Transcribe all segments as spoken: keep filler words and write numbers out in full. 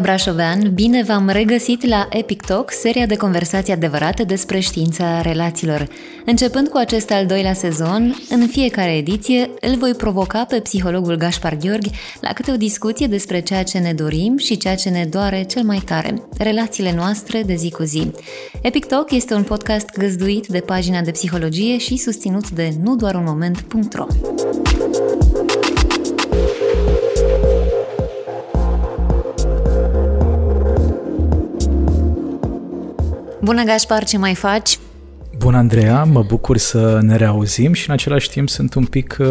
Brașovean, bine v-am regăsit la Epic Talk, seria de conversații adevărate despre știința relațiilor. Începând cu acest al doilea sezon, în fiecare ediție îl voi provoca pe psihologul Gaspar Gheorghi la câte o discuție despre ceea ce ne dorim și ceea ce ne doare cel mai tare, relațiile noastre de zi cu zi. Epic Talk este un podcast găzduit de pagina de psihologie și susținut de nu doar un moment punct ro. Bună, Gaspar, ce mai faci? Bună, Andreea, mă bucur să ne reauzim și în același timp sunt un pic uh,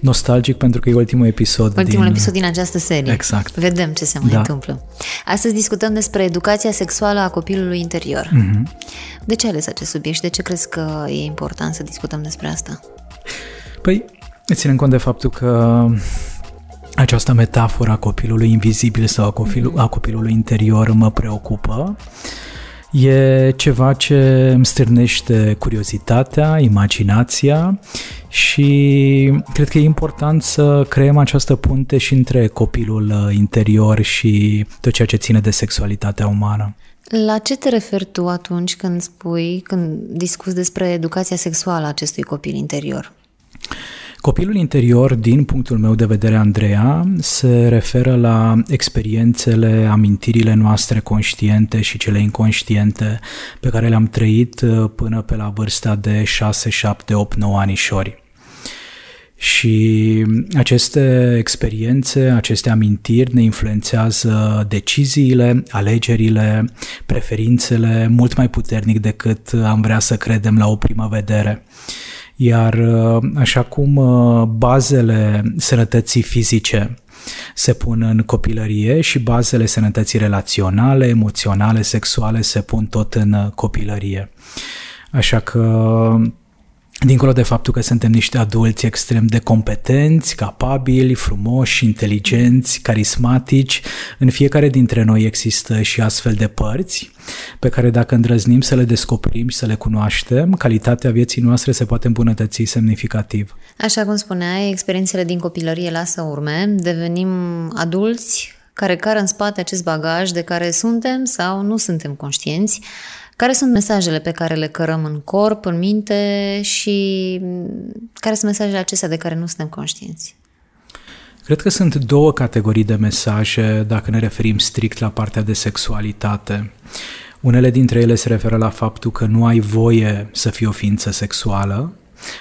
nostalgic pentru că e ultimul episod. Ultimul din... episod din această serie. Exact. Vedem ce se mai da. întâmplă. Astăzi discutăm despre educația sexuală a copilului interior. Mm-hmm. De ce ai ales acest subiect și de ce crezi că e important să discutăm despre asta? Păi, ținând cont de faptul că această metaforă a copilului invizibil sau a, copil- mm-hmm. a copilului interior mă preocupă, e ceva ce îmi stârnește curiozitatea, imaginația și cred că e important să creăm această punte și între copilul interior și tot ceea ce ține de sexualitatea umană. La ce te referi tu atunci când spui, când discuți despre educația sexuală a acestui copil interior? Copilul interior, din punctul meu de vedere, Andreea, se referă la experiențele, amintirile noastre conștiente și cele inconștiente pe care le-am trăit până pe la vârsta de șase, șapte, opt, nouă anișori. Și aceste experiențe, aceste amintiri ne influențează deciziile, alegerile, preferințele mult mai puternic decât am vrea să credem la o primă vedere. Iar așa cum bazele sănătății fizice se pun în copilărie și bazele sănătății relaționale, emoționale, sexuale se pun tot în copilărie. Așa că, dincolo de faptul că suntem niște adulți extrem de competenți, capabili, frumoși, inteligenți, carismatici, în fiecare dintre noi există și astfel de părți pe care dacă îndrăznim să le descoperim și să le cunoaștem, calitatea vieții noastre se poate îmbunătăți semnificativ. Așa cum spuneai, experiențele din copilărie lasă urme, devenim adulți care cară în spate acest bagaj de care suntem sau nu suntem conștienți. Care sunt mesajele pe care le cărăm în corp, în minte și care sunt mesajele acestea de care nu suntem conștienți? Cred că sunt două categorii de mesaje dacă ne referim strict la partea de sexualitate. Unele dintre ele se referă la faptul că nu ai voie să fii o ființă sexuală,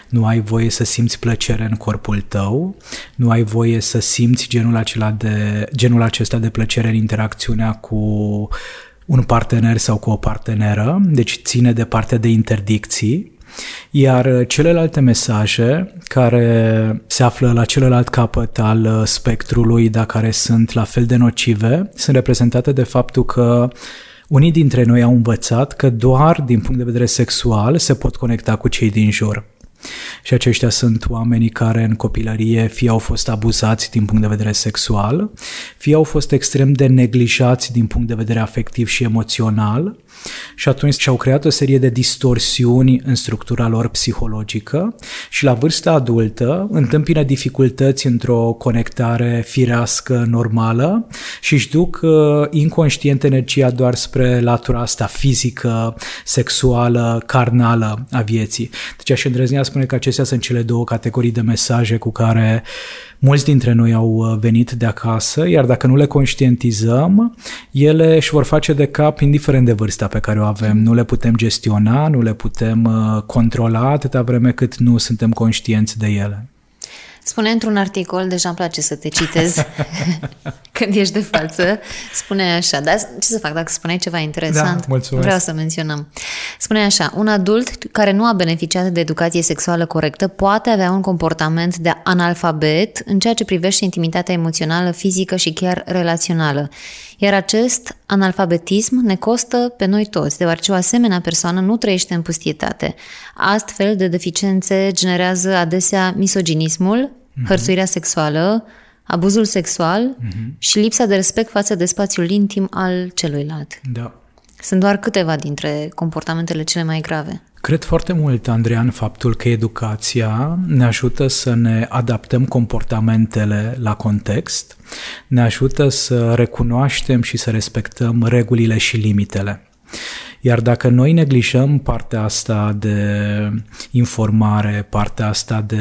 nu ai voie să simți plăcere în corpul tău, nu ai voie să simți genul acela de, genul acesta de plăcere în interacțiunea cu un partener sau cu o parteneră, deci ține de partea de interdicții, iar celelalte mesaje care se află la celălalt capăt al spectrului, dar care sunt la fel de nocive, sunt reprezentate de faptul că unii dintre noi au învățat că doar din punct de vedere sexual se pot conecta cu cei din jur. Și aceștia sunt oamenii care în copilărie fie au fost abuzați din punct de vedere sexual, fie au fost extrem de neglijați din punct de vedere afectiv și emoțional și atunci și-au creat o serie de distorsiuni în structura lor psihologică și la vârsta adultă întâmpină dificultăți într-o conectare firească, normală și își duc inconștient energia doar spre latura asta fizică, sexuală, carnală a vieții. Deci aș îndrăznea spune că acestea sunt cele două categorii de mesaje cu care mulți dintre noi au venit de acasă, iar dacă nu le conștientizăm, ele își vor face de cap indiferent de vârsta pe care o avem. Nu le putem gestiona, nu le putem controla atâta vreme cât nu suntem conștienți de ele. Spune într-un articol, deja îmi place să te citez când ești de față, spune așa, dar ce să fac dacă spuneai ceva interesant? Da, vreau să menționăm. Spune așa, un adult care nu a beneficiat de educație sexuală corectă poate avea un comportament de analfabet în ceea ce privește intimitatea emoțională, fizică și chiar relațională. Iar acest analfabetism ne costă pe noi toți, deoarece o asemenea persoană nu trăiește în pustietate. Astfel de deficiențe generează adesea misoginismul, mm-hmm. hărțuirea sexuală, abuzul sexual mm-hmm. și lipsa de respect față de spațiul intim al celuilalt. Da. Sunt doar câteva dintre comportamentele cele mai grave. Cred foarte mult, Andreea, în faptul că educația ne ajută să ne adaptăm comportamentele la context ne ajută să recunoaștem și să respectăm regulile și limitele. Iar dacă noi neglijăm partea asta de informare, partea asta de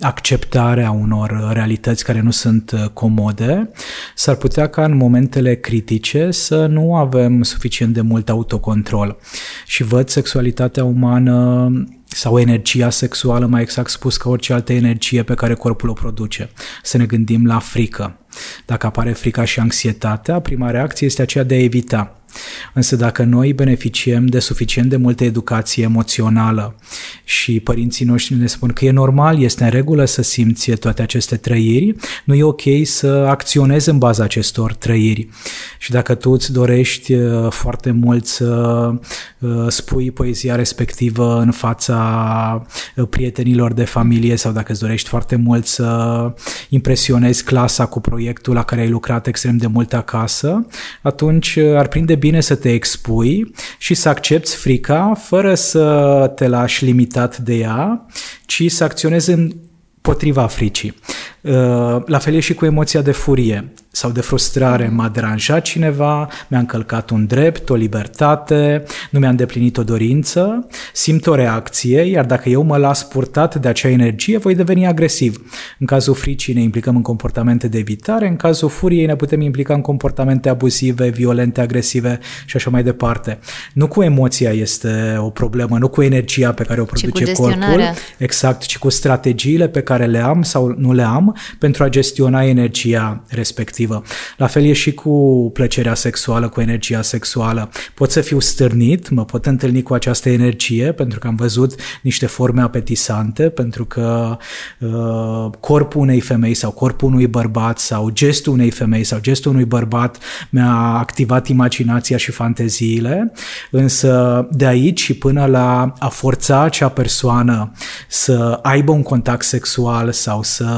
acceptare a unor realități care nu sunt comode, s-ar putea ca în momentele critice să nu avem suficient de mult autocontrol. Și văd sexualitatea umană sau energia sexuală, mai exact spus, ca orice altă energie pe care corpul o produce. Să ne gândim la frică. Dacă apare frica și anxietatea, prima reacție este aceea de a evita. Însă dacă noi beneficiem de suficient de multă educație emoțională și părinții noștri ne spun că e normal, este în regulă să simți toate aceste trăiri, nu e ok să acționezi în baza acestor trăiri. Și dacă tu îți dorești foarte mult să spui poezia respectivă în fața prietenilor de familie sau dacă îți dorești foarte mult să impresionezi clasa cu proiectul la care ai lucrat extrem de mult acasă, atunci ar prinde bine să te expui și să accepți frica fără să te lași limitat de ea, ci să acționezi împotriva fricii. La fel e și cu emoția de furie sau de frustrare. M-a deranjat cineva, mi-a încălcat un drept, o libertate, nu mi-a îndeplinit o dorință, simt o reacție, iar dacă eu mă las purtat de acea energie, voi deveni agresiv. În cazul fricii ne implicăm în comportamente de evitare, în cazul furiei ne putem implica în comportamente abuzive, violente, agresive și așa mai departe. Nu cu emoția este o problemă, nu cu energia pe care o produce corpul, exact, ci cu strategiile pe care le am sau nu le am pentru a gestiona energia respectivă. La fel e și cu plăcerea sexuală, cu energia sexuală. Pot să fiu stârnit, mă pot întâlni cu această energie pentru că am văzut niște forme apetisante, pentru că uh, corpul unei femei sau corpul unui bărbat sau gestul unei femei sau gestul unui bărbat mi-a activat imaginația și fanteziile, însă de aici și până la a forța acea persoană să aibă un contact sexual sau să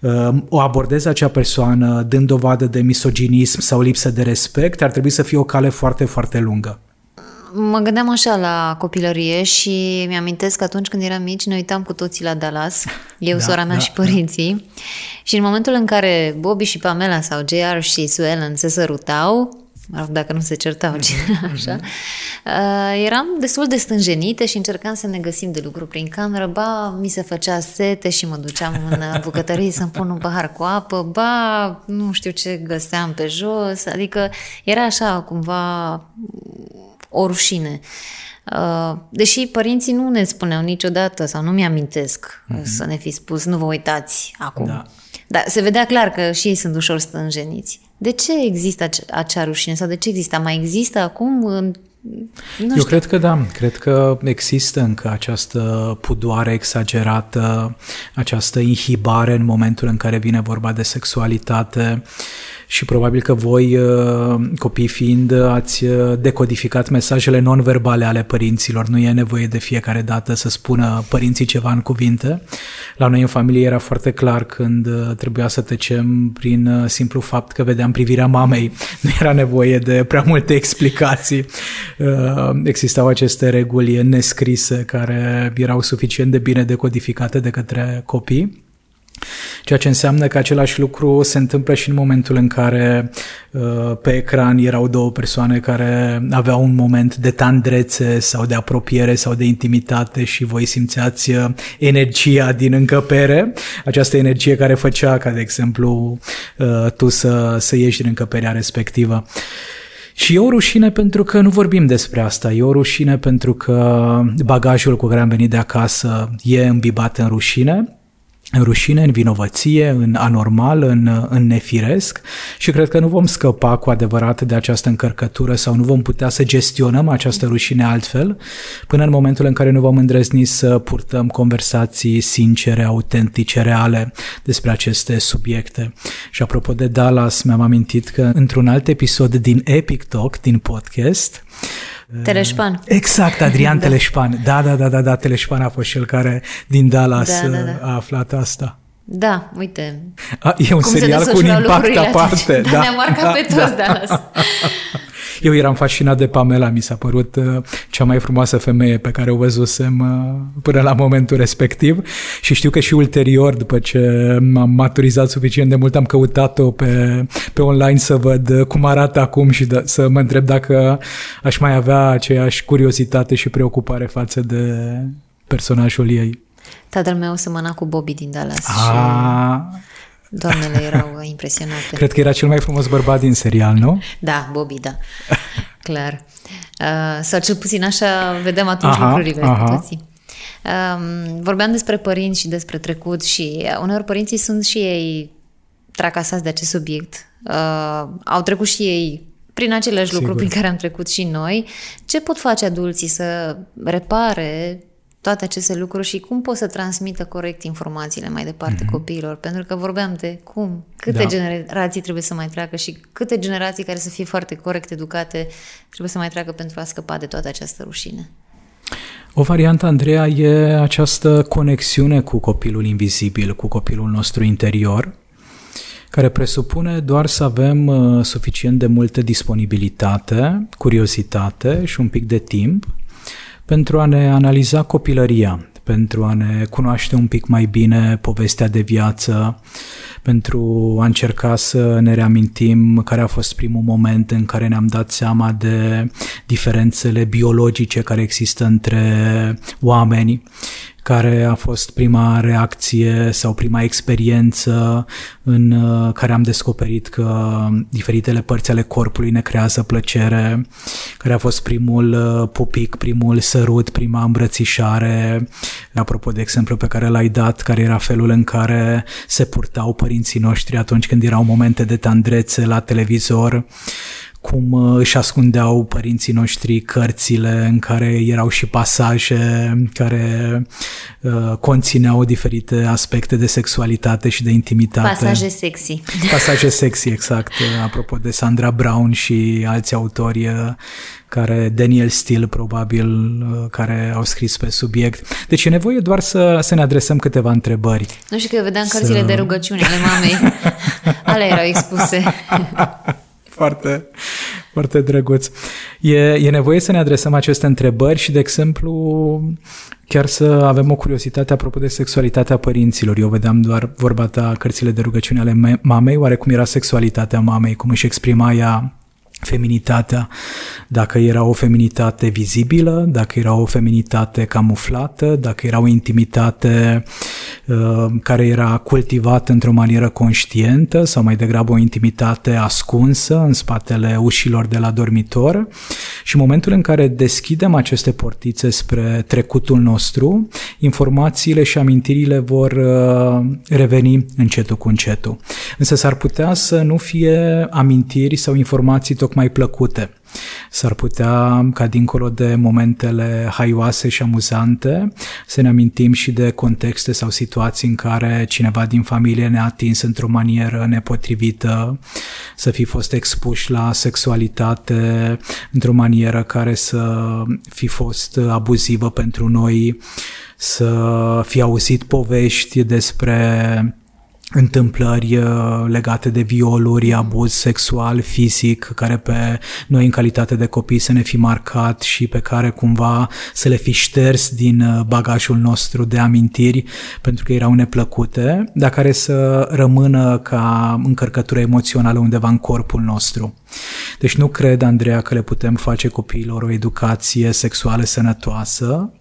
uh, o abordeze acea persoană dând dovadă de misoginism sau lipsă de respect, ar trebui să fie o cale foarte, foarte lungă. Mă gândeam așa la copilărie și mi-amintesc că atunci când eram mici ne uitam cu toții la Dallas, eu, da, sora mea da, și părinții, da. Și în momentul în care Bobby și Pamela sau J R și Sue Ellen se sărutau, mă rog, dacă nu se certau, mm-hmm. așa, uh, eram destul de stânjenite și încercam să ne găsim de lucru prin cameră. Ba, mi se făcea sete și mă duceam în bucătărie să-mi pun un pahar cu apă, ba, nu știu ce găseam pe jos, adică era așa cumva o rușine. Uh, deși părinții nu ne spuneau niciodată sau nu mi-amintesc mm-hmm. să ne fi spus, nu vă uitați acum. Da. Dar se vedea clar că și ei sunt ușor stânjeniți. De ce există acea rușine sau de ce există? Mai există acum? Nu știu. Eu cred că da, cred că există încă această pudoare exagerată, această inhibare în momentul în care vine vorba de sexualitate și probabil că voi, copii fiind, ați decodificat mesajele non-verbale ale părinților. Nu e nevoie de fiecare dată să spună părinții ceva în cuvinte. La noi în familie era foarte clar când trebuia să tăcem prin simplu fapt că vedeam privirea mamei. Nu era nevoie de prea multe explicații. Existau aceste reguli nescrise care erau suficient de bine decodificate de către copii. Ceea ce înseamnă că același lucru se întâmplă și în momentul în care pe ecran erau două persoane care aveau un moment de tandrețe sau de apropiere sau de intimitate și voi simțeați energia din încăpere, această energie care făcea ca, de exemplu, tu să, să ieși din încăperea respectivă. Și e o rușine pentru că nu vorbim despre asta, e o rușine pentru că bagajul cu care am venit de acasă e îmbibat în rușine, în rușine, în vinovăție, în anormal, în, în nefiresc și cred că nu vom scăpa cu adevărat de această încărcătură sau nu vom putea să gestionăm această rușine altfel până în momentul în care nu vom îndrăzni să purtăm conversații sincere, autentice, reale despre aceste subiecte. Și apropo de Dallas, mi-am amintit că într-un alt episod din Epic Talk, din podcast, Teleșpan. Exact, Adrian da. Teleșpan. Da, da, da, da, da, Teleșpan a fost cel care din Dallas da, da, da. a aflat asta. Da, uite. A, e un Cum serial cu un impact aparte. Da, da, ne-a marcat da, pe toți da. Dallas. Eu eram fascinat de Pamela, mi s-a părut cea mai frumoasă femeie pe care o văzusem până la momentul respectiv și știu că și ulterior, după ce m-am maturizat suficient de mult, am căutat-o pe, pe online să văd cum arată acum și d- să mă întreb dacă aș mai avea aceeași curiozitate și preocupare față de personajul ei. Tatăl meu semăna cu Bobby din Dallas. A... și... Doamnele erau impresionate. Cred că era cel mai frumos bărbat din serial, nu? Da, Bobby, da. Clar. Uh, sau cel puțin așa vedem atunci aha, lucrurile aha. cu toții. Uh, vorbeam despre părinți și despre trecut și uneori părinții sunt și ei tracasați de acest subiect. Uh, au trecut și ei prin aceleași lucruri prin care am trecut și noi. Ce pot face adulții să repare toate aceste lucruri și cum pot să transmită corect informațiile mai departe mm-hmm. copiilor? Pentru că vorbeam de cum, câte da. generații trebuie să mai treacă și câte generații care să fie foarte corect educate trebuie să mai treacă pentru a scăpa de toată această rușine. O variantă, Andreea, e această conexiune cu copilul invizibil, cu copilul nostru interior, care presupune doar să avem suficient de multă disponibilitate, curiozitate și un pic de timp pentru a ne analiza copilăria, pentru a ne cunoaște un pic mai bine povestea de viață, pentru a încerca să ne reamintim care a fost primul moment în care ne-am dat seama de diferențele biologice care există între oameni, care a fost prima reacție sau prima experiență în care am descoperit că diferitele părți ale corpului ne creează plăcere, care a fost primul pupic, primul sărut, prima îmbrățișare, apropo de exemplu pe care l-ai dat, care era felul în care se purtau părinții noștri atunci când erau momente de tandrețe la televizor, cum își ascundeau părinții noștri cărțile în care erau și pasaje care uh, conțineau diferite aspecte de sexualitate și de intimitate. Pasaje sexy. Pasaje sexy, exact. Apropo de Sandra Brown și alți autori, care Daniel Steele probabil, care au scris pe subiect. Deci e nevoie doar să, să ne adresăm câteva întrebări. Nu știu, că eu vedeam cărțile să... de rugăciune ale mamei. Alea erau expuse. Foarte, foarte drăguț. E, e nevoie să ne adresăm aceste întrebări și, de exemplu, chiar să avem o curiozitate apropo de sexualitatea părinților. Eu vedeam doar vorba ta, cărțile de rugăciune ale mamei, oare cum era sexualitatea mamei, cum își exprima ea feminitatea, dacă era o feminitate vizibilă, dacă era o feminitate camuflată, dacă era o intimitate uh, care era cultivată într-o manieră conștientă sau mai degrabă o intimitate ascunsă în spatele ușilor de la dormitor. Și în momentul în care deschidem aceste portițe spre trecutul nostru, informațiile și amintirile vor uh, reveni încetul cu încetul. Însă s-ar putea să nu fie amintiri sau informații tocmai plăcute. S-ar putea ca dincolo de momentele haioase și amuzante să ne amintim și de contexte sau situații în care cineva din familie ne-a atins într-o manieră nepotrivită, să fi fost expuși la sexualitate într-o manieră care să fi fost abuzivă pentru noi, să fi auzit povești despre întâmplări legate de violuri, abuz sexual, fizic, care pe noi în calitate de copii să ne fi marcat și pe care cumva să le fi șters din bagajul nostru de amintiri pentru că erau neplăcute, dar care să rămână ca încărcătură emoțională undeva în corpul nostru. Deci nu cred, Andreea, că le putem face copiilor o educație sexuală sănătoasă.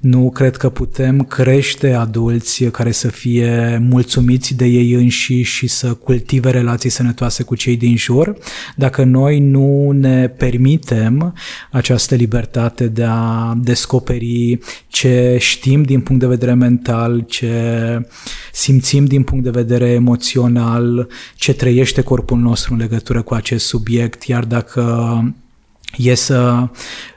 Nu cred că putem crește adulți care să fie mulțumiți de ei înșiși și să cultive relații sănătoase cu cei din jur, dacă noi nu ne permitem această libertate de a descoperi ce știm din punct de vedere mental, ce simțim din punct de vedere emoțional, ce trăiește corpul nostru în legătură cu acest subiect, iar dacă e să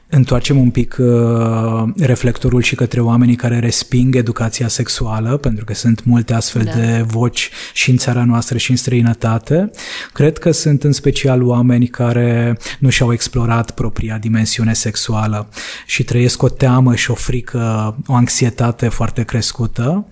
întoarcem un pic uh, reflectorul și către oamenii care resping educația sexuală, pentru că sunt multe astfel da. de voci și în țara noastră și în străinătate. Cred că sunt în special oameni care nu și-au explorat propria dimensiune sexuală și trăiesc o teamă și o frică, o anxietate foarte crescută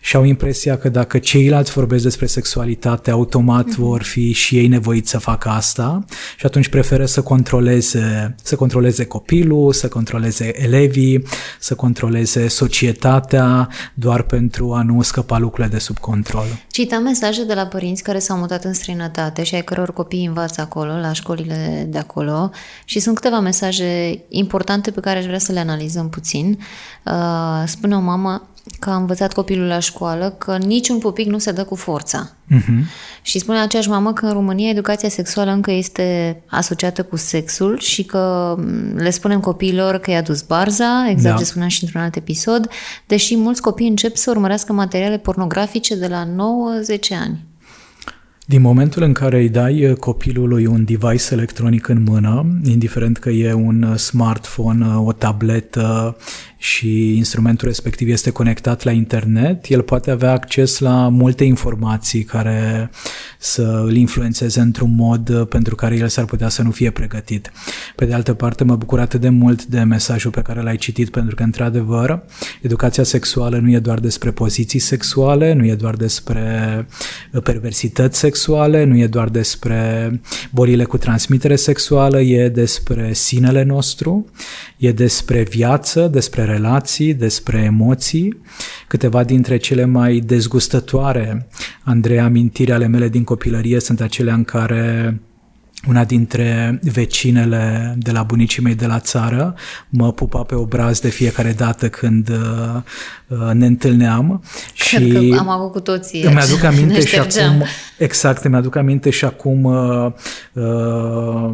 și au impresia că dacă ceilalți vorbesc despre sexualitate, automat mm-hmm. vor fi și ei nevoiți să facă asta și atunci preferă să controleze, să controleze copii, să controleze elevii, să controleze societatea, doar pentru a nu scăpa lucrurile de sub control. Citam mesaje de la părinți care s-au mutat în străinătate și ai căror copii învață acolo, la școlile de acolo, și sunt câteva mesaje importante pe care aș vrea să le analizăm puțin. Spune o mamă că a învățat copilul la școală că niciun pupic nu se dă cu forța. Uh-huh. Și spune aceeași mamă că în România educația sexuală încă este asociată cu sexul și că le spunem copiilor că i-a dus barza, exact da. ce spuneam și într-un alt episod, deși mulți copii încep să urmărească materiale pornografice de la nouă zece ani. Din momentul în care îi dai copilului un device electronic în mână, indiferent că e un smartphone, o tabletă și instrumentul respectiv este conectat la internet, el poate avea acces la multe informații care să îl influențeze într-un mod pentru care el s-ar putea să nu fie pregătit. Pe de altă parte, mă bucur atât de mult de mesajul pe care l-ai citit, pentru că, într-adevăr, educația sexuală nu e doar despre poziții sexuale, nu e doar despre perversități sexuale, nu e doar despre bolile cu transmitere sexuală, e despre sinele nostru, e despre viață, despre relații, despre emoții. Câteva dintre cele mai dezgustătoare, Andreea, amintiri ale mele din copilărie sunt acelea în care una dintre vecinele de la bunicii mei de la țară mă pupa pe obraz de fiecare dată când uh, ne întâlneam. Cred și că am avut cu toții. Îmi aduc aminte și acum, exact, îmi aduc aminte și acum uh, uh,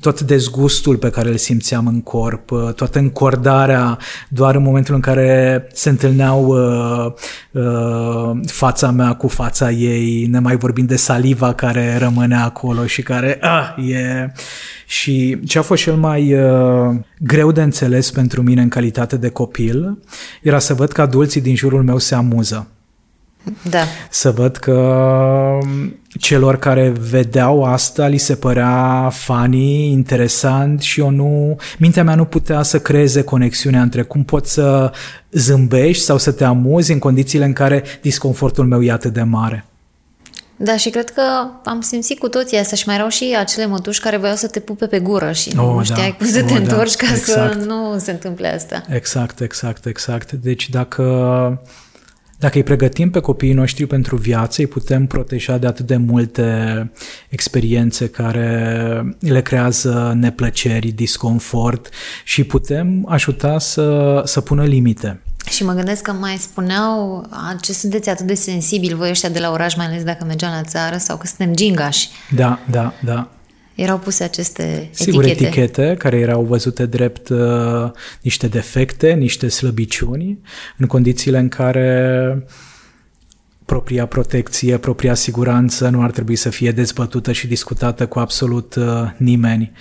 tot dezgustul pe care îl simțeam în corp, uh, toată încordarea doar în momentul în care se întâlneau uh, uh, fața mea cu fața ei, ne mai vorbim de saliva care rămânea acolo și care Ah, e... Și ce a fost cel mai uh, greu de înțeles pentru mine în calitate de copil era să văd că adulții din jurul meu se amuză. Da. Să văd că celor care vedeau asta li se părea funny, interesant și eu nu, mintea mea nu putea să creeze conexiunea între cum poți să zâmbești sau să te amuzi în condițiile în care disconfortul meu e atât de mare. Da, și cred că am simțit cu toții asta și mai erau și acele mătuși care voiau să te pupe pe gură și nu oh, știai da. cum să te oh, întorci da. ca exact. să nu se întâmple asta. Exact, exact, exact. Deci dacă, dacă îi pregătim pe copiii noștri pentru viață, îi putem proteja de atât de multe experiențe care le creează neplăceri, disconfort și putem ajuta să, să pună limite. Și mă gândesc că mai spuneau ce sunteți atât de sensibili voi ăștia de la oraș, mai ales dacă mergeam la țară, sau că suntem gingași. Da, da, da. Erau puse aceste Sigur, etichete. Sigur, etichete care erau văzute drept uh, niște defecte, niște slăbiciuni, în condițiile în care propria protecție, propria siguranță nu ar trebui să fie dezbătută și discutată cu absolut uh, nimeni.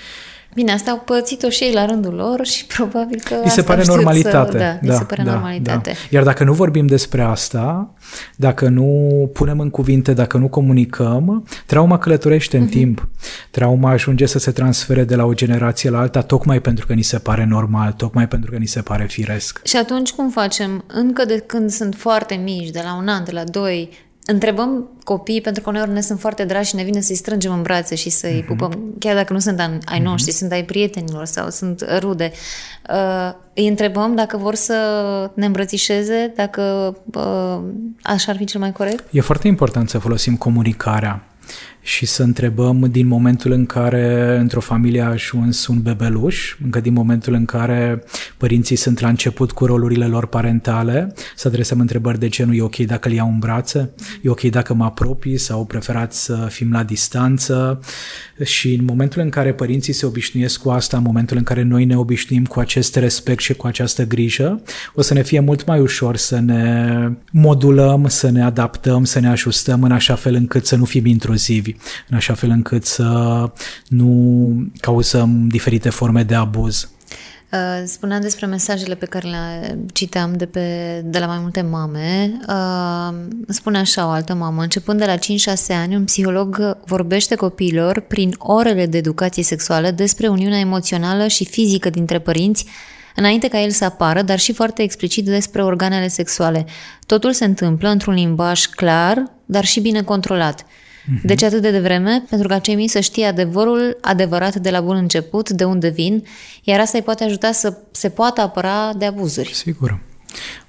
Bine, asta au pățit-o și ei la rândul lor și probabil că li se pare normalitate. Să, da, da, se pare da, normalitate. Da. Iar dacă nu vorbim despre asta, dacă nu punem în cuvinte, dacă nu comunicăm, trauma călătorește uh-huh. în timp. Trauma ajunge să se transfere de la o generație la alta tocmai pentru că ni se pare normal, tocmai pentru că ni se pare firesc. Și atunci cum facem? Încă de când sunt foarte mici, de la un an, de la doi, întrebăm copiii, pentru că uneori ne sunt foarte dragi și ne vine să-i strângem în brațe și să-i mm-hmm. pupăm, chiar dacă nu sunt ai noștri, mm-hmm. sunt ai prietenilor sau sunt rude. Uh, îi întrebăm dacă vor să ne îmbrățișeze, dacă uh, așa ar fi cel mai corect? E foarte important să folosim comunicarea și să întrebăm din momentul în care într-o familie a ajuns un bebeluș, încă din momentul în care părinții sunt la început cu rolurile lor parentale, să adresăm întrebări de genul, e ok dacă îl iau în brațe? E ok dacă mă apropii sau preferați să fim la distanță? Și în momentul în care părinții se obișnuiesc cu asta, în momentul în care noi ne obișnuim cu acest respect și cu această grijă, o să ne fie mult mai ușor să ne modulăm, să ne adaptăm, să ne ajustăm în așa fel încât să nu fim intruzivi, în așa fel încât să nu cauzăm diferite forme de abuz. Spuneam despre mesajele pe care le citeam de, pe, de la mai multe mame. Spune așa o altă mamă: începând de la cinci șase ani, un psiholog vorbește copiilor prin orele de educație sexuală despre uniunea emoțională și fizică dintre părinți, înainte ca el să apară, dar și foarte explicit despre organele sexuale. Totul se întâmplă într-un limbaj clar, dar și bine controlat. Deci atât de devreme, pentru ca cei mici să știe adevărul adevărat de la bun început, de unde vin, iar asta îi poate ajuta să se poată apăra de abuzuri. Sigur.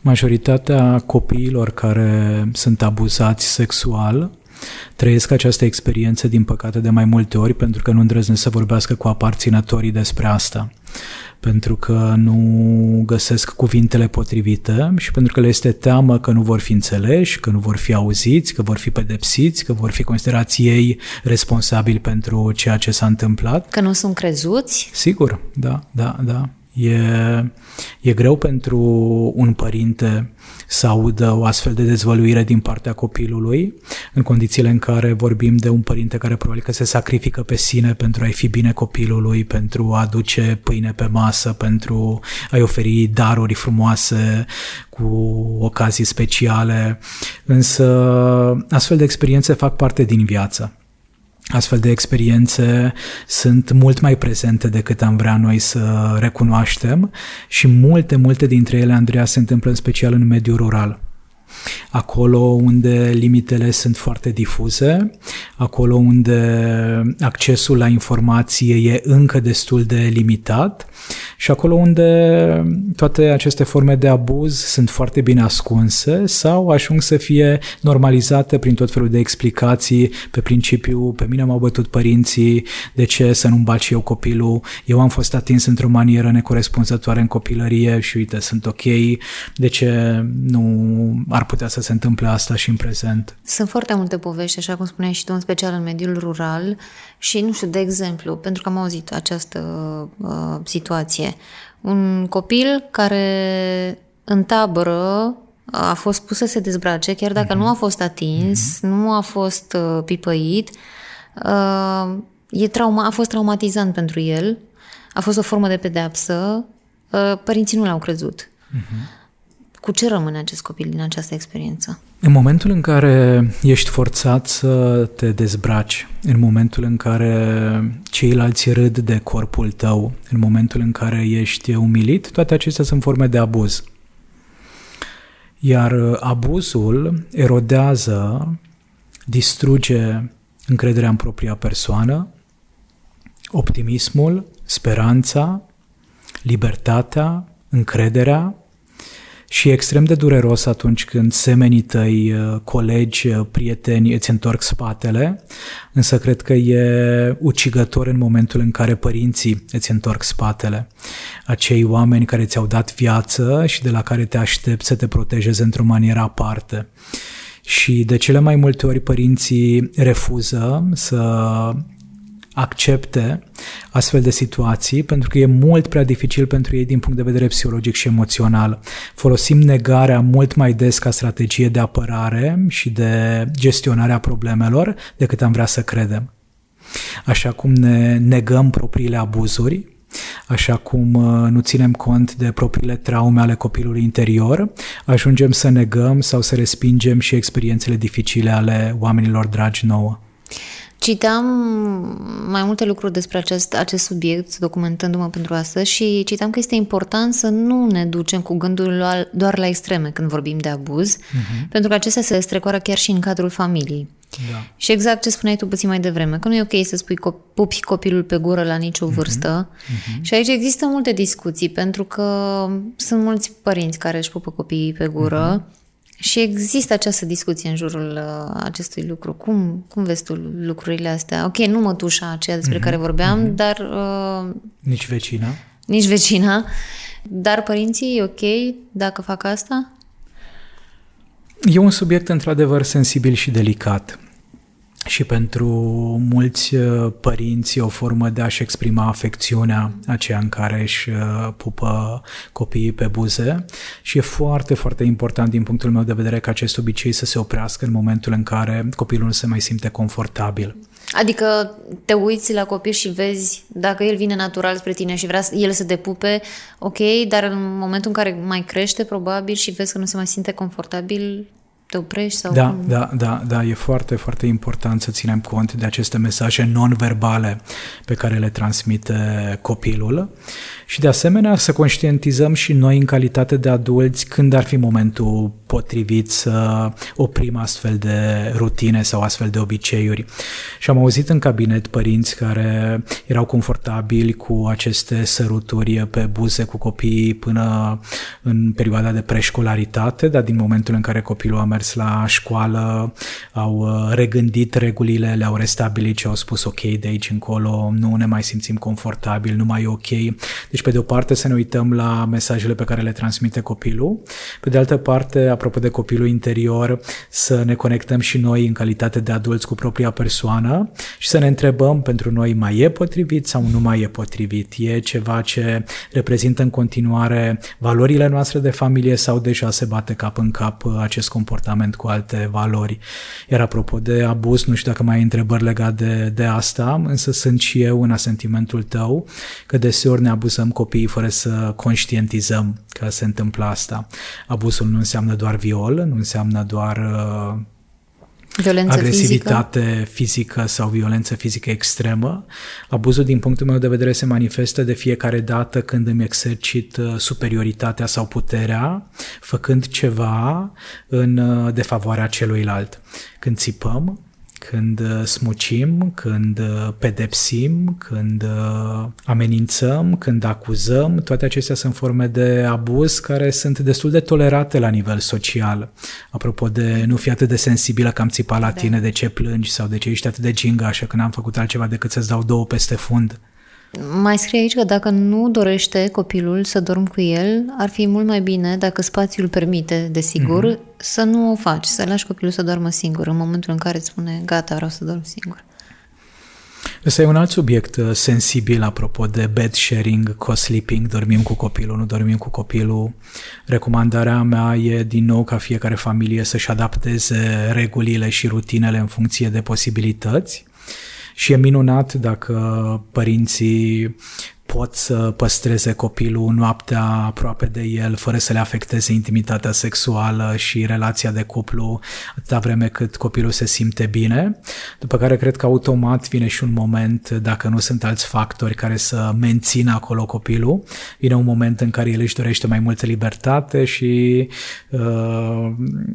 Majoritatea copiilor care sunt abuzați sexual trăiesc această experiență, din păcate, de mai multe ori, pentru că nu îndrăznesc să vorbească cu aparținătorii despre asta, pentru că nu găsesc cuvintele potrivite și pentru că le este teamă că nu vor fi înțeleși, că nu vor fi auziți, că vor fi pedepsiți, că vor fi considerați ei responsabili pentru ceea ce s-a întâmplat. Că nu sunt crezuți? Sigur, da, da, da. E, e greu pentru un părinte să audă o astfel de dezvăluire din partea copilului, în condițiile în care vorbim de un părinte care probabil că se sacrifică pe sine pentru a-i fi bine copilului, pentru a aduce pâine pe masă, pentru a-i oferi daruri frumoase cu ocazii speciale. Însă astfel de experiențe fac parte din viață. Astfel de experiențe sunt mult mai prezente decât am vrea noi să recunoaștem și multe, multe dintre ele, Andreea, se întâmplă în special în mediul rural. Acolo unde limitele sunt foarte difuze, acolo unde accesul la informație e încă destul de limitat și acolo unde toate aceste forme de abuz sunt foarte bine ascunse sau ajung să fie normalizate prin tot felul de explicații pe principiu: pe mine m-au bătut părinții, de ce să nu-mi bat și eu copilul, eu am fost atins într-o manieră necorespunzătoare în copilărie și uite, sunt ok, de ce nu ar putea să se întâmple asta și în prezent. Sunt foarte multe povești, așa cum spuneai și tu, în special în mediul rural și, nu știu, de exemplu, pentru că am auzit această uh, situație. Un copil care în tabără a fost pus să se dezbrace, chiar dacă mm-hmm. nu a fost atins, mm-hmm. nu a fost uh, pipăit, uh, e trauma, a fost traumatizant pentru el, a fost o formă de pedeapsă, uh, părinții nu l-au crezut. Mm-hmm. Cu ce rămâne acest copil din această experiență? În momentul în care ești forțat să te dezbraci, în momentul în care ceilalți râd de corpul tău, în momentul în care ești umilit, toate acestea sunt forme de abuz. Iar abuzul erodează, distruge încrederea în propria persoană, optimismul, speranța, libertatea, încrederea. Și e extrem de dureros atunci când semenii tăi, colegi, prieteni îți întorc spatele, însă cred că e ucigător în momentul în care părinții îți întorc spatele. Acei oameni care ți-au dat viață și de la care te aștepți să te protejeze într-o manieră aparte. Și de cele mai multe ori părinții refuză să accepte astfel de situații pentru că e mult prea dificil pentru ei din punct de vedere psihologic și emoțional. Folosim negarea mult mai des ca strategie de apărare și de gestionare a problemelor decât am vrea să credem. Așa cum ne negăm propriile abuzuri, așa cum nu ținem cont de propriile traume ale copilului interior, ajungem să negăm sau să respingem și experiențele dificile ale oamenilor dragi nouă. Citeam mai multe lucruri despre acest, acest subiect, documentându-mă pentru astăzi, și citeam că este important să nu ne ducem cu gândul la, doar la extreme când vorbim de abuz, uh-huh. pentru că acestea se strecoară chiar și în cadrul familiei. Da. Și exact ce spuneai tu puțin mai devreme, că nu e ok să spui cop- pupi copilul pe gură la nicio vârstă. Uh-huh. Uh-huh. Și aici există multe discuții, pentru că sunt mulți părinți care își pupă copiii pe gură, uh-huh. și există această discuție în jurul acestui lucru. Cum, cum vezi tu lucrurile astea? Ok, nu mătușa aceea despre mm-hmm. care vorbeam, mm-hmm. dar... Uh, nici vecina. Nici vecina. Dar părinții, ok, dacă fac asta? E un subiect într-adevăr sensibil și delicat. și pentru mulți părinți e o formă de a-și exprima afecțiunea aceea în care își pupă copiii pe buze și e foarte, foarte important din punctul meu de vedere ca acest obicei să se oprească în momentul în care copilul nu se mai simte confortabil. Adică te uiți la copil și vezi dacă el vine natural spre tine și vrea el să te pupe, ok, dar în momentul în care mai crește probabil și vezi că nu se mai simte confortabil, te oprești sau... Da, da, da, da, e foarte, foarte important să ținem cont de aceste mesaje non-verbale pe care le transmite copilul și de asemenea să conștientizăm și noi în calitate de adulți când ar fi momentul potrivit să oprim astfel de rutine sau astfel de obiceiuri. Și am auzit în cabinet părinți care erau confortabili cu aceste săruturi pe buze cu copiii până în perioada de preșcolaritate, dar din momentul în care copilul a mers la școală, au regândit regulile, le-au restabilit și au spus ok, de aici încolo nu ne mai simțim confortabil, nu mai e ok. Deci pe de o parte să ne uităm la mesajele pe care le transmite copilul, pe de altă parte, apropo de copilul interior, să ne conectăm și noi în calitate de adulți cu propria persoană și să ne întrebăm pentru noi mai e potrivit sau nu mai e potrivit, e ceva ce reprezintă în continuare valorile noastre de familie sau deja se bate cap în cap acest comportament cu alte valori. Iar apropo de abuz, nu știu dacă mai ai întrebări legate de, de asta, însă sunt și eu în asentimentul tău că deseori ne abuzăm copiii fără să conștientizăm că se întâmplă asta. Abuzul nu înseamnă doar viol, nu înseamnă doar uh, violență agresivitate fizică. fizică sau violență fizică extremă. Abuzul, din punctul meu de vedere, se manifestă de fiecare dată când îmi exercit superioritatea sau puterea, făcând ceva în defavoarea celuilalt. Când țipăm, când smucim, când pedepsim, când amenințăm, când acuzăm, toate acestea sunt forme de abuz care sunt destul de tolerate la nivel social. Apropo de nu fi atât de sensibilă că am țipat la tine, de ce plângi sau de ce ești atât de gingașă când am făcut altceva decât să-ți dau două peste fund. Mai scrie aici că dacă nu dorește copilul să dorm cu el, ar fi mult mai bine, dacă spațiul permite, desigur, mm-hmm. să nu o faci, să lași copilul să doarmă singur în momentul în care îți spune gata, vreau să dorm singur. Ăsta e un alt subiect sensibil apropo de bed sharing, co-sleeping, dormim cu copilul, nu dormim cu copilul. Recomandarea mea e din nou ca fiecare familie să-și adapteze regulile și rutinele în funcție de posibilități. Și e minunat dacă părinții pot să păstreze copilul noaptea aproape de el, fără să le afecteze intimitatea sexuală și relația de cuplu, atâta vreme cât copilul se simte bine, după care cred că automat vine și un moment, dacă nu sunt alți factori care să mențină acolo copilul, vine un moment în care el își dorește mai multă libertate și uh,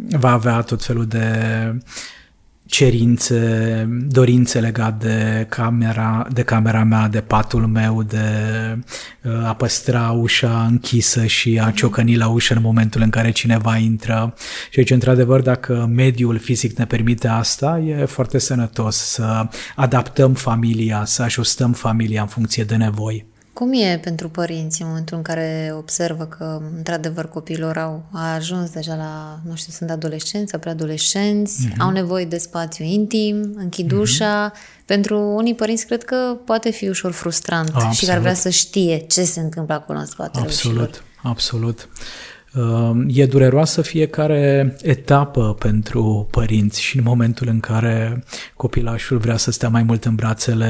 va avea tot felul de cerințe, dorințe legate de camera, de camera mea, de patul meu, de a păstra ușa închisă și a ciocăni la ușă în momentul în care cineva intră. Și aici, într-adevăr, dacă mediul fizic ne permite asta, e foarte sănătos să adaptăm familia, să ajustăm familia în funcție de nevoi. Cum e pentru părinți în momentul în care observă că, într-adevăr, copilor au a ajuns deja la, nu știu, sunt adolescenți sau preadolescenți, mm-hmm. au nevoie de spațiu intim, închid ușa? Mm-hmm. Pentru unii părinți, cred că poate fi ușor frustrant absolut. Și care vrea să știe ce se întâmplă acolo în spatele absolut, ușilor. Absolut. E dureroasă fiecare etapă pentru părinți și în momentul în care copilașul vrea să stea mai mult în brațele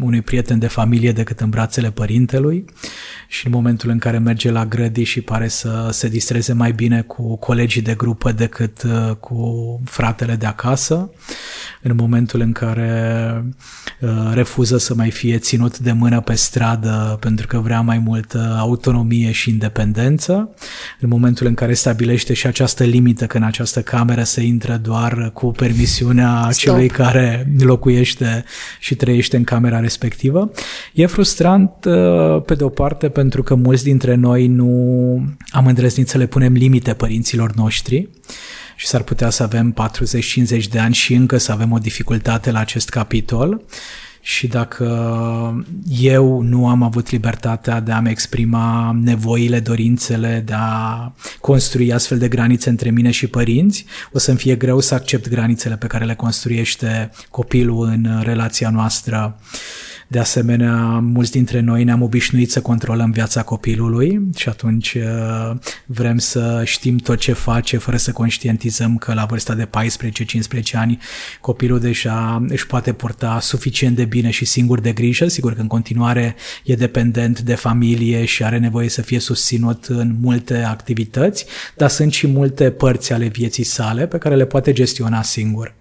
unui prieten de familie decât în brațele părintelui și în momentul în care merge la grădini și pare să se distreze mai bine cu colegii de grupă decât cu fratele de acasă, în momentul în care refuză să mai fie ținut de mână pe stradă pentru că vrea mai multă autonomie și independență, în momentul în care stabilește și această limită că în această cameră se intră doar cu permisiunea Stop. celui care locuiește și trăiește în camera respectivă. E frustrant pe de o parte pentru că mulți dintre noi nu am îndrăznit să le punem limite părinților noștri și s-ar putea să avem patruzeci cincizeci de ani și încă să avem o dificultate la acest capitol. Și dacă eu nu am avut libertatea de a-mi exprima nevoile, dorințele, de a construi astfel de granițe între mine și părinți, o să-mi fie greu să accept granițele pe care le construiește copilul în relația noastră. De asemenea, mulți dintre noi ne-am obișnuit să controlăm viața copilului și atunci vrem să știm tot ce face fără să conștientizăm că la vârsta de paisprezece-cincisprezece ani copilul deja își poate purta suficient de bine și singur de grijă. Sigur că în continuare e dependent de familie și are nevoie să fie susținut în multe activități, dar sunt și multe părți ale vieții sale pe care le poate gestiona singur.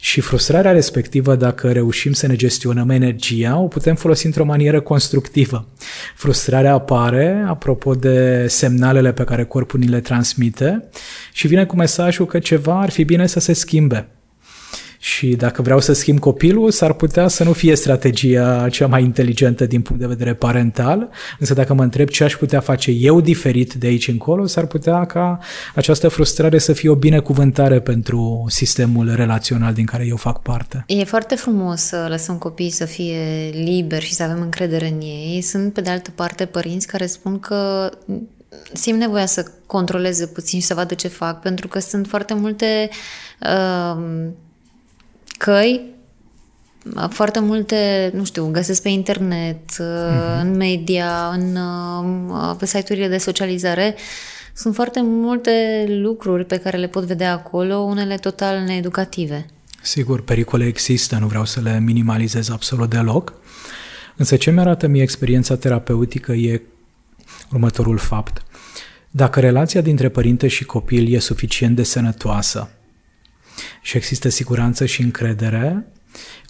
Și frustrarea respectivă, dacă reușim să ne gestionăm energia, o putem folosi într-o manieră constructivă. Frustrarea apare, apropo de semnalele pe care corpul ni le transmite, și vine cu mesajul că ceva ar fi bine să se schimbe. Și dacă vreau să schimb copilul, s-ar putea să nu fie strategia cea mai inteligentă din punct de vedere parental, însă dacă mă întreb ce aș putea face eu diferit de aici încolo, s-ar putea ca această frustrare să fie o binecuvântare pentru sistemul relațional din care eu fac parte. E foarte frumos să lăsăm copiii să fie liberi și să avem încredere în ei. Sunt, pe de altă parte, părinți care spun că simt nevoia să controleze puțin și să vadă ce fac, pentru că sunt foarte multe... Uh, căi, foarte multe, nu știu, găsesc pe internet, mm-hmm. în media, în, pe site-urile de socializare. Sunt foarte multe lucruri pe care le pot vedea acolo, unele total needucative. Sigur, pericole există, nu vreau să le minimalizez absolut deloc. Însă ce mi-arată mie experiența terapeutică e următorul fapt. Dacă relația dintre părinte și copil e suficient de sănătoasă, și există siguranță și încredere,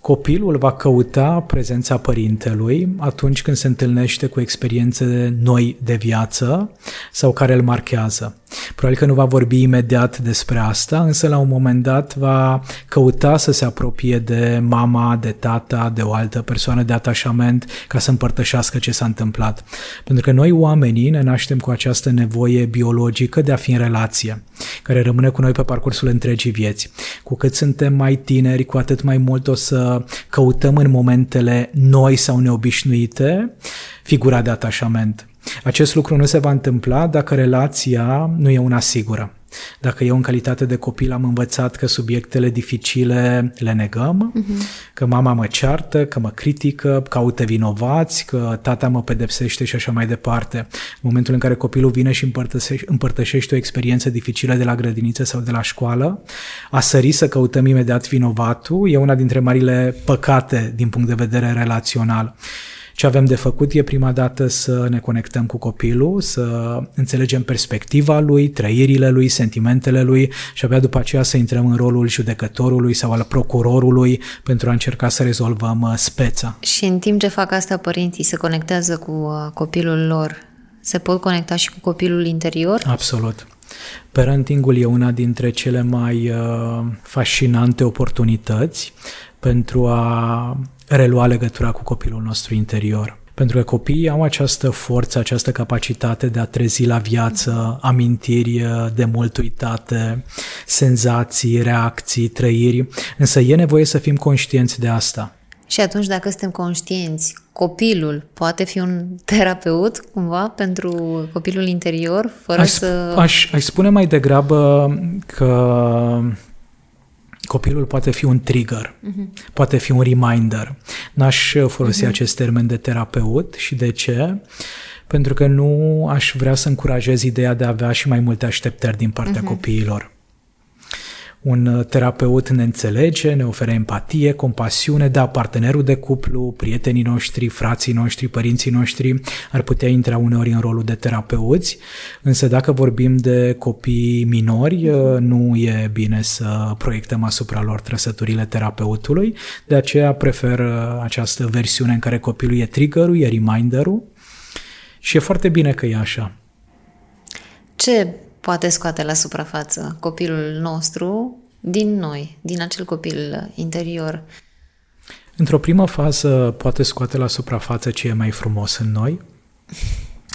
copilul va căuta prezența părintelui atunci când se întâlnește cu experiențe noi de viață sau care îl marchează. Probabil că nu va vorbi imediat despre asta, însă la un moment dat va căuta să se apropie de mama, de tata, de o altă persoană de atașament ca să împărtășească ce s-a întâmplat. Pentru că noi oamenii ne naștem cu această nevoie biologică de a fi în relație, care rămâne cu noi pe parcursul întregii vieți. Cu cât suntem mai tineri, cu atât mai mult o să căutăm în momentele noi sau neobișnuite figura de atașament. Acest lucru nu se va întâmpla dacă relația nu e una sigură. Dacă eu în calitate de copil am învățat că subiectele dificile le negăm, uh-huh. că mama mă ceartă, că mă critică, că caută vinovați, că tata mă pedepsește și așa mai departe. În momentul în care copilul vine și împărtășește, împărtășește o experiență dificilă de la grădiniță sau de la școală, a sări să căutăm imediat vinovatul e una dintre marile păcate din punct de vedere relațional. Ce avem de făcut e prima dată să ne conectăm cu copilul, să înțelegem perspectiva lui, trăirile lui, sentimentele lui și abia după aceea să intrăm în rolul judecătorului sau al procurorului pentru a încerca să rezolvăm speța. Și în timp ce fac asta părinții se conectează cu copilul lor, se pot conecta și cu copilul interior? Absolut. Parentingul e una dintre cele mai fascinante oportunități pentru a relua legătura cu copilul nostru interior. Pentru că copiii au această forță, această capacitate de a trezi la viață amintiri de mult uitate, senzații, reacții, trăiri, însă e nevoie să fim conștienți de asta. Și atunci, dacă suntem conștienți, copilul poate fi un terapeut, cumva, pentru copilul interior, fără aș, să... Aș, aș spune mai degrabă că... Copilul poate fi un trigger, uh-huh. poate fi un reminder. N-aș folosi uh-huh. acest termen de terapeut și de ce? Pentru că nu aș vrea să încurajez ideea de a avea și mai multe așteptări din partea uh-huh. copiilor. Un terapeut ne înțelege, ne oferă empatie, compasiune, da, partenerul de cuplu, prietenii noștri, frații noștri, părinții noștri ar putea intra uneori în rolul de terapeuți, însă dacă vorbim de copii minori, nu e bine să proiectăm asupra lor trăsăturile terapeutului, de aceea prefer această versiune în care copilul e trigger-ul, e reminder-ul și e foarte bine că e așa. Ce poate scoate la suprafață copilul nostru din noi, din acel copil interior? Într-o primă fază poate scoate la suprafață ce e mai frumos în noi.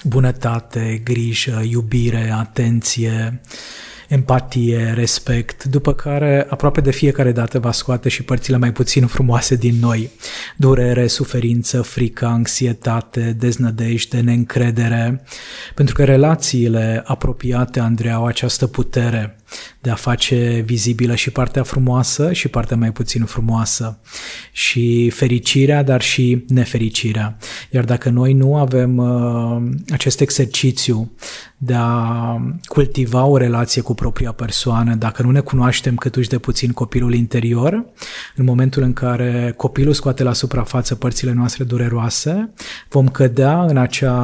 Bunătate, grijă, iubire, atenție, empatie, respect, după care aproape de fiecare dată va scoate și părțile mai puțin frumoase din noi. Durere, suferință, frică, anxietate, deznădejde, neîncredere, pentru că relațiile apropiate, Andreea, au această putere de a face vizibilă și partea frumoasă și partea mai puțin frumoasă și fericirea, dar și nefericirea. Iar dacă noi nu avem uh, acest exercițiu de a cultiva o relație cu propria persoană, dacă nu ne cunoaștem câtuși de puțin copilul interior, în momentul în care copilul scoate la suprafață părțile noastre dureroase, vom cădea în acea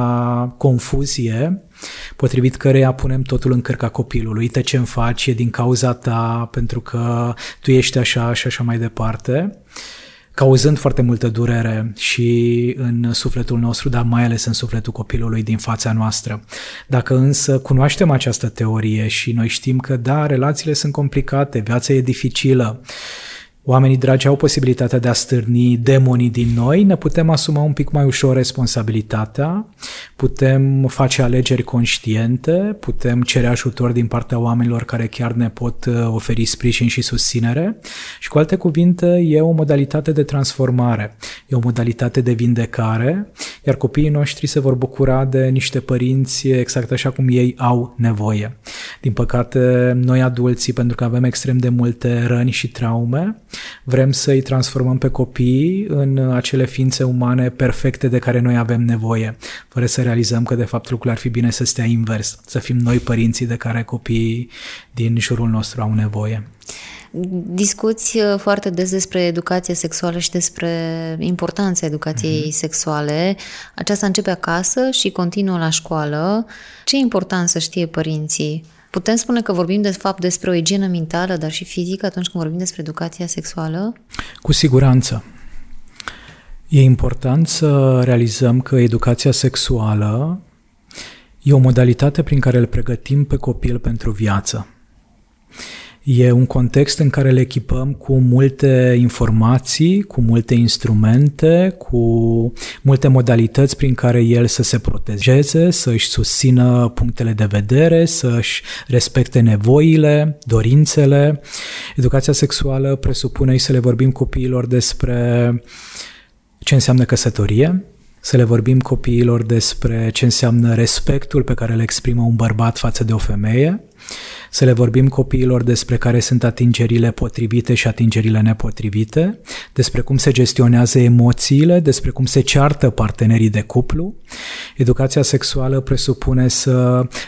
confuzie potrivit căreia punem totul în cărca copilului. Uite ce-mi faci, e din cauza ta, pentru că tu ești așa și așa mai departe, cauzând foarte multă durere și în sufletul nostru, dar mai ales în sufletul copilului din fața noastră. Dacă însă cunoaștem această teorie și noi știm că, da, relațiile sunt complicate, viața e dificilă, oamenii dragi au posibilitatea de a stârni demonii din noi, ne putem asuma un pic mai ușor responsabilitatea, putem face alegeri conștiente, putem cere ajutor din partea oamenilor care chiar ne pot oferi sprijin și susținere și, cu alte cuvinte, e o modalitate de transformare, e o modalitate de vindecare, iar copiii noștri se vor bucura de niște părinți exact așa cum ei au nevoie. Din păcate, noi adulții, pentru că avem extrem de multe răni și traume, vrem să-i transformăm pe copii în acele ființe umane perfecte de care noi avem nevoie, fără să realizăm că de fapt lucrurile ar fi bine să stea invers, să fim noi părinții de care copiii din jurul nostru au nevoie. Discuți foarte des despre educație sexuală și despre importanța educației mm-hmm. sexuale. Aceasta începe acasă și continuă la școală. Ce e important să știe părinții? Putem spune că vorbim de fapt despre o igienă mentală, dar și fizică atunci când vorbim despre educația sexuală? Cu siguranță. E important să realizăm că educația sexuală e o modalitate prin care îl pregătim pe copil pentru viață. E un context în care le echipăm cu multe informații, cu multe instrumente, cu multe modalități prin care el să se protejeze, să-și susțină punctele de vedere, să-și respecte nevoile, dorințele. Educația sexuală presupune să le vorbim copiilor despre ce înseamnă căsătorie, să le vorbim copiilor despre ce înseamnă respectul pe care îl exprimă un bărbat față de o femeie, să le vorbim copiilor despre care sunt atingerile potrivite și atingerile nepotrivite, despre cum se gestionează emoțiile, despre cum se ceartă partenerii de cuplu. Educația sexuală presupune să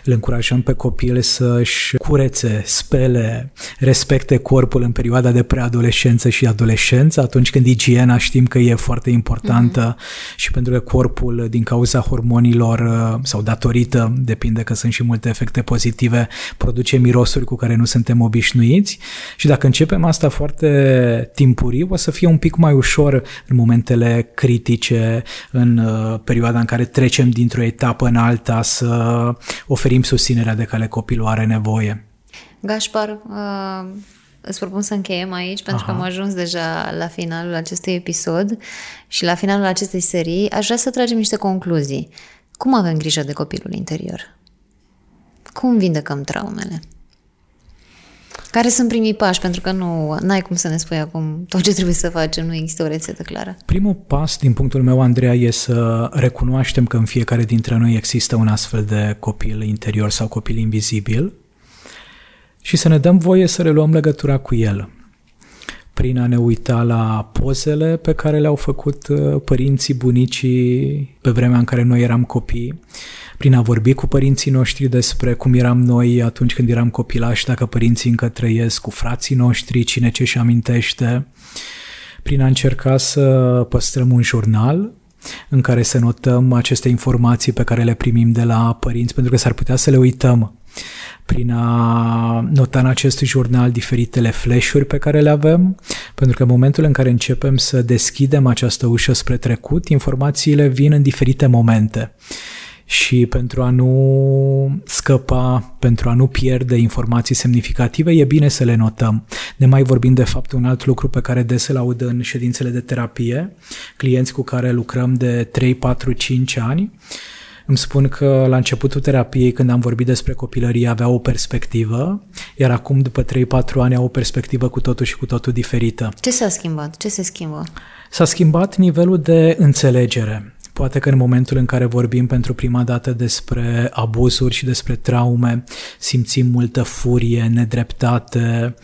îl încurajăm pe copil să-și curețe, spele, respecte corpul în perioada de preadolescență și adolescență, atunci când igiena știm că e foarte importantă mm-hmm. și pentru că corpul, din cauza hormonilor sau datorită, depinde că sunt și multe efecte pozitive, produce mirosuri cu care nu suntem obișnuiți și dacă începem asta foarte timpuriu, o să fie un pic mai ușor în momentele critice, în uh, perioada în care trecem dintr-o etapă în alta să oferim susținerea de care copilul are nevoie. Gaspar, uh, îți propun să încheiem aici pentru Aha. că am ajuns deja la finalul acestui episod și la finalul acestei serii. Aș vrea să tragem niște concluzii. Cum avem grijă de copilul interior? Cum vindecăm traumele? Care sunt primii pași? Pentru că nu ai cum să ne spui acum tot ce trebuie să facem, nu există o rețetă clară. Primul pas, din punctul meu, Andreea, e să recunoaștem că în fiecare dintre noi există un astfel de copil interior sau copil invizibil și să ne dăm voie să reluăm legătura cu el, prin a ne uita la pozele pe care le-au făcut părinții, bunicii pe vremea în care noi eram copii, prin a vorbi cu părinții noștri despre cum eram noi atunci când eram copilași, dacă părinții încă trăiesc, cu frații noștri, cine ce își amintește, prin a încerca să păstrăm un jurnal în care să notăm aceste informații pe care le primim de la părinți, pentru că s-ar putea să le uităm. Prin a nota în acest jurnal diferitele flash-uri pe care le avem, pentru că în momentul în care începem să deschidem această ușă spre trecut, informațiile vin în diferite momente. Și pentru a nu scăpa, pentru a nu pierde informații semnificative, e bine să le notăm. Ne mai vorbim de fapt un alt lucru pe care des îl aud în ședințele de terapie, clienți cu care lucrăm de trei, patru, cinci ani, Îmi spun că la începutul terapiei, când am vorbit despre copilărie, avea o perspectivă, iar acum, după trei patru ani, au o perspectivă cu totul și cu totul diferită. Ce s-a schimbat? Ce se schimbă? S-a schimbat nivelul de înțelegere. Poate că în momentul în care vorbim pentru prima dată despre abuzuri și despre traume, simțim multă furie, nedreptate,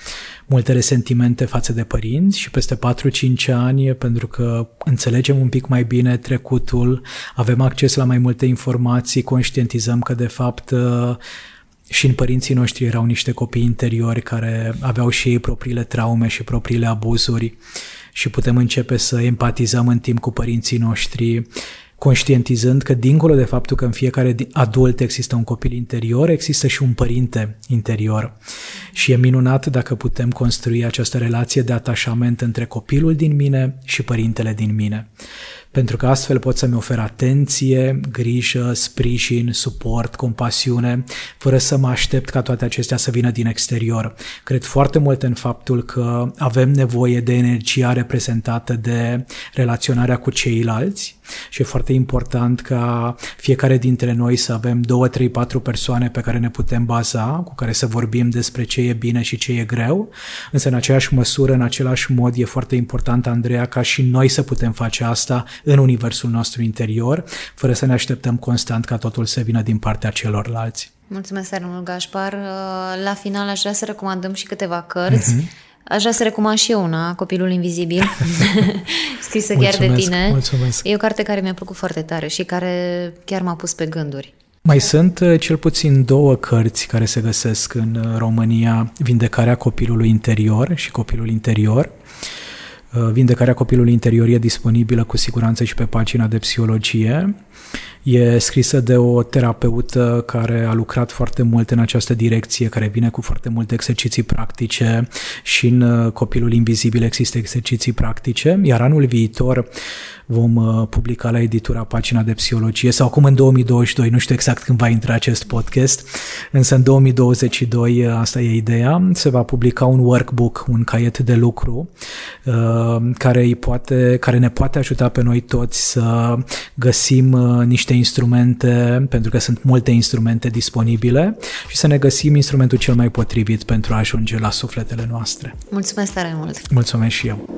multe resentimente față de părinți și peste patru cinci ani, pentru că înțelegem un pic mai bine trecutul, avem acces la mai multe informații, conștientizăm că de fapt și în părinții noștri erau niște copii interiori care aveau și ei propriile traume și propriile abuzuri și putem începe să empatizăm în timp cu părinții noștri, conștientizând că dincolo de faptul că în fiecare adult există un copil interior, există și un părinte interior. Și e minunat dacă putem construi această relație de atașament între copilul din mine și părintele din mine. Pentru că astfel pot să-mi ofer atenție, grijă, sprijin, suport, compasiune, fără să mă aștept ca toate acestea să vină din exterior. Cred foarte mult în faptul că avem nevoie de energia reprezentată de relaționarea cu ceilalți și e foarte important ca fiecare dintre noi să avem două, trei, patru persoane pe care ne putem baza, cu care să vorbim despre ce e bine și ce e greu, însă în aceeași măsură, în același mod, e foarte important, Andreea, ca și noi să putem face asta în universul nostru interior, fără să ne așteptăm constant ca totul să vină din partea celorlalți. Mulțumesc tare mult, Gaspar. La final aș vrea să recomandăm și câteva cărți. Mm-hmm. Aș vrea să recomand și eu una, Copilul invizibil, scrisă mulțumesc, chiar de tine. Mulțumesc. E o carte care mi-a plăcut foarte tare și care chiar m-a pus pe gânduri. Mai sunt cel puțin două cărți care se găsesc în România, Vindecarea copilului interior și Copilul interior. Vindecarea copilului interior e disponibilă cu siguranță și pe pagina de psihologie. E scrisă de o terapeută care a lucrat foarte mult în această direcție, care vine cu foarte multe exerciții practice și în Copilul invizibil există exerciții practice, iar anul viitor vom publica la editura Pagina de psihologie sau acum în două mii douăzeci și doi, nu știu exact când va intra acest podcast, însă în două mii douăzeci și doi, asta e ideea, se va publica un workbook, un caiet de lucru care, îi poate, care ne poate ajuta pe noi toți să găsim niște instrumente, pentru că sunt multe instrumente disponibile și să ne găsim instrumentul cel mai potrivit pentru a ajunge la sufletele noastre. Mulțumesc tare mult! Mulțumesc și eu!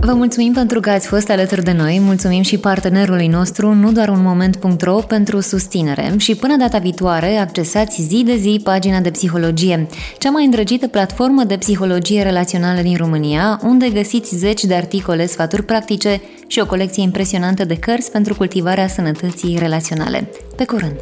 Vă mulțumim pentru că ați fost alături de noi, mulțumim și partenerului nostru nu doar un moment punct ro pentru susținere și până data viitoare accesați zi de zi Pagina de psihologie, cea mai îndrăgită platformă de psihologie relațională din România, unde găsiți zeci de articole, sfaturi practice și o colecție impresionantă de cărți pentru cultivarea sănătății relaționale. Pe curând!